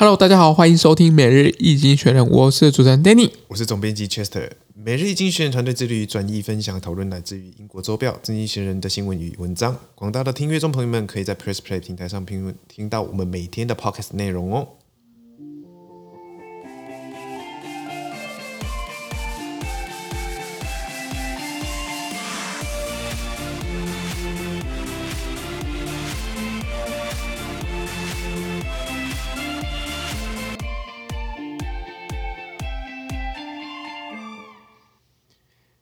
Hello， 大家好，欢迎收听每日一经选人，我是主持人 Danny， 我是总编辑 Chester。每日一经选人团队致力于转译、分享、讨论来自于英国周报、政经新闻的新闻与文章。广大的听乐众朋友们可以在 PressPlay 平台上听到我们每天的 Podcast 内容哦。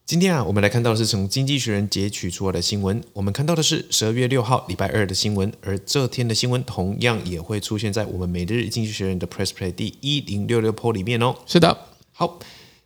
今天我们来看到的是从经济学人截取出来的新闻，我们看到的是12月6号礼拜二的新闻，而这天的新闻同样也会出现在我们每日经济学人的 PressPlay 第1066 po 里面哦。是的，好，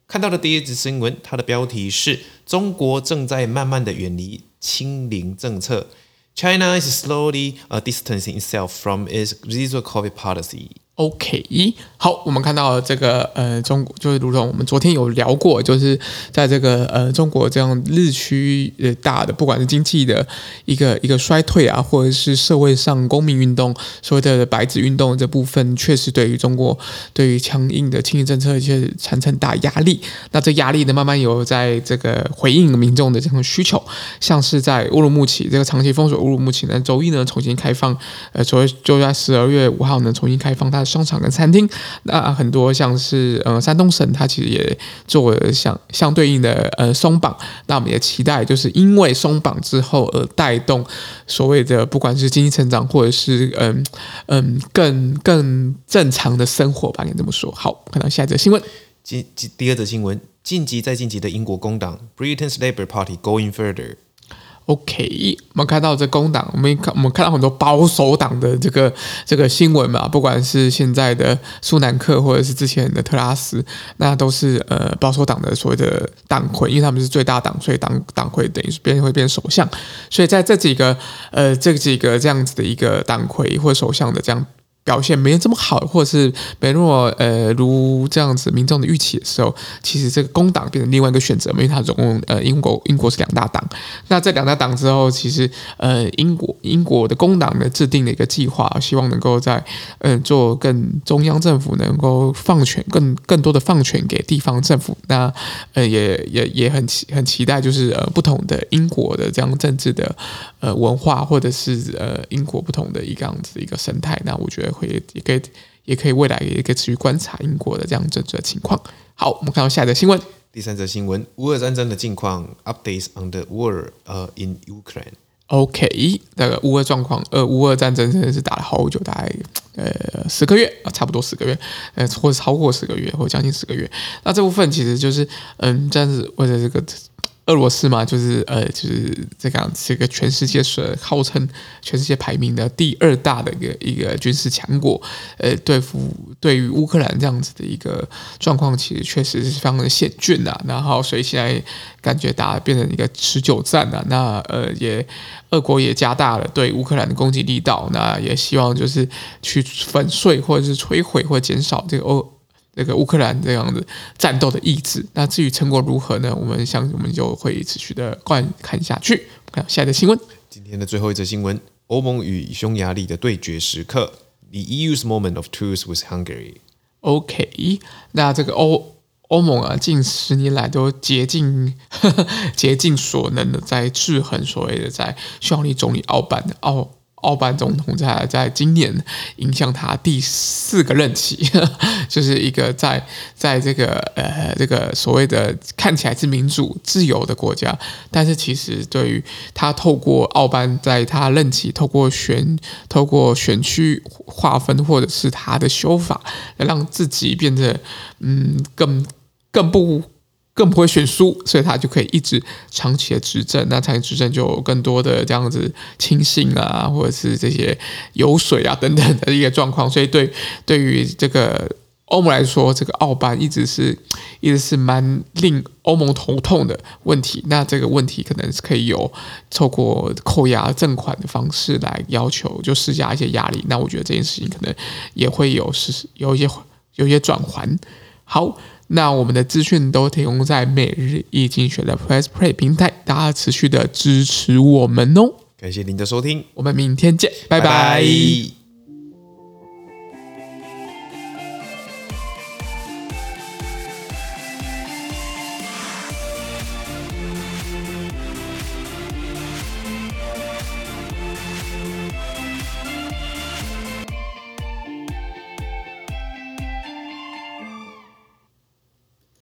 看到的第一则新闻，它的标题是中国正在慢慢的远离清零政策， China is slowly distancing itself from its zero COVID policy。OK， 好，我们看到这个中国就是如同我们昨天有聊过，就是在这个中国这样日趋大的，不管是经济的一个衰退啊，或者是社会上公民运动，所谓的白纸运动这部分，确实对于中国对于强硬的清零政策确实产生大压力。那这压力呢，慢慢有在这个回应民众的这种需求，像是在乌鲁木齐这个长期封锁乌鲁木齐呢，周一呢重新开放，就在12月5号呢重新开放它的商场跟餐厅，那很多像是山东省它其实也做了相对应的松绑，那我们也期待就是因为松绑之后而带动所谓的不管是经济成长或者是更正常的生活吧，应该这么说。好，看到下一则新闻，第二则新闻，晋级再晋级的英国工党 Britain's Labour Party going further。OK， 我们看到这工党，我们看到很多保守党的这个新闻嘛，不管是现在的苏南克或者是之前的特拉斯，那都是保守党的所谓的党魁，因为他们是最大党，所以党魁等于会变首相，所以在这几个这样子的一个党魁或首相的这样表现没这么好，或者是没那么如这样子民众的预期的时候，其实这个工党变成另外一个选择，因为它总共英国是两大党，那这两大党之后，其实英国的工党呢制定了一个计划，希望能够在做更中央政府能够放权更多的放权给地方政府，那也很期待就是不同的英国的这样政治的文化，或者是英国不同的一个样子的一个生态，那我觉得也可以未来也可以持续观察英国的这样政治的情况。好，我们看到下一则新闻，第三则新闻，乌俄战争的近况 ，updates on the war in Ukraine。OK， 那个乌俄战争真的是打了好久，大概10个月，差不多10个月，或者超过10个月，或者将近10个月。那这部分其实就是这样子，或者这个俄罗斯嘛，就是这个全世界号称全世界排名的第二大的一个军事强国，对于乌克兰这样子的一个状况，其实确实是非常的险峻啊。然后，所以现在感觉打变成一个持久战啊。那俄国也加大了对乌克兰的攻击力道，那也希望就是去粉碎或者是摧毁或减少这个乌克兰这样子战斗的意志，那至于成果如何呢？我们就会持续的观看下去。看下一则新闻，今天的最后一则新闻：欧盟与匈牙利的对决时刻 ，The EU's moment of truth with Hungary。OK， 那这个欧盟啊，近10年来都竭尽所能的在制衡所谓的在匈牙利总理奥班总统在今年影响他第4个任期，就是一个在这个所谓的看起来是民主自由的国家，但是其实对于他透过奥班在他任期透过选区划分或者是他的修法，来让自己变得更不会选输，所以他就可以一直长期的执政，那长期执政就有更多的这样子亲信啊，或者是这些油水啊等等的一个状况，所以对于这个欧盟来说，这个奥班一直是蛮令欧盟头痛的问题，那这个问题可能是可以有透过扣押政款的方式来要求就施加一些压力，那我觉得这件事情可能也会有一些转圜。好，那我们的资讯都提供在每日一经学的 PressPlay 平台，大家持续的支持我们哦。感谢您的收听，我们明天见，拜拜。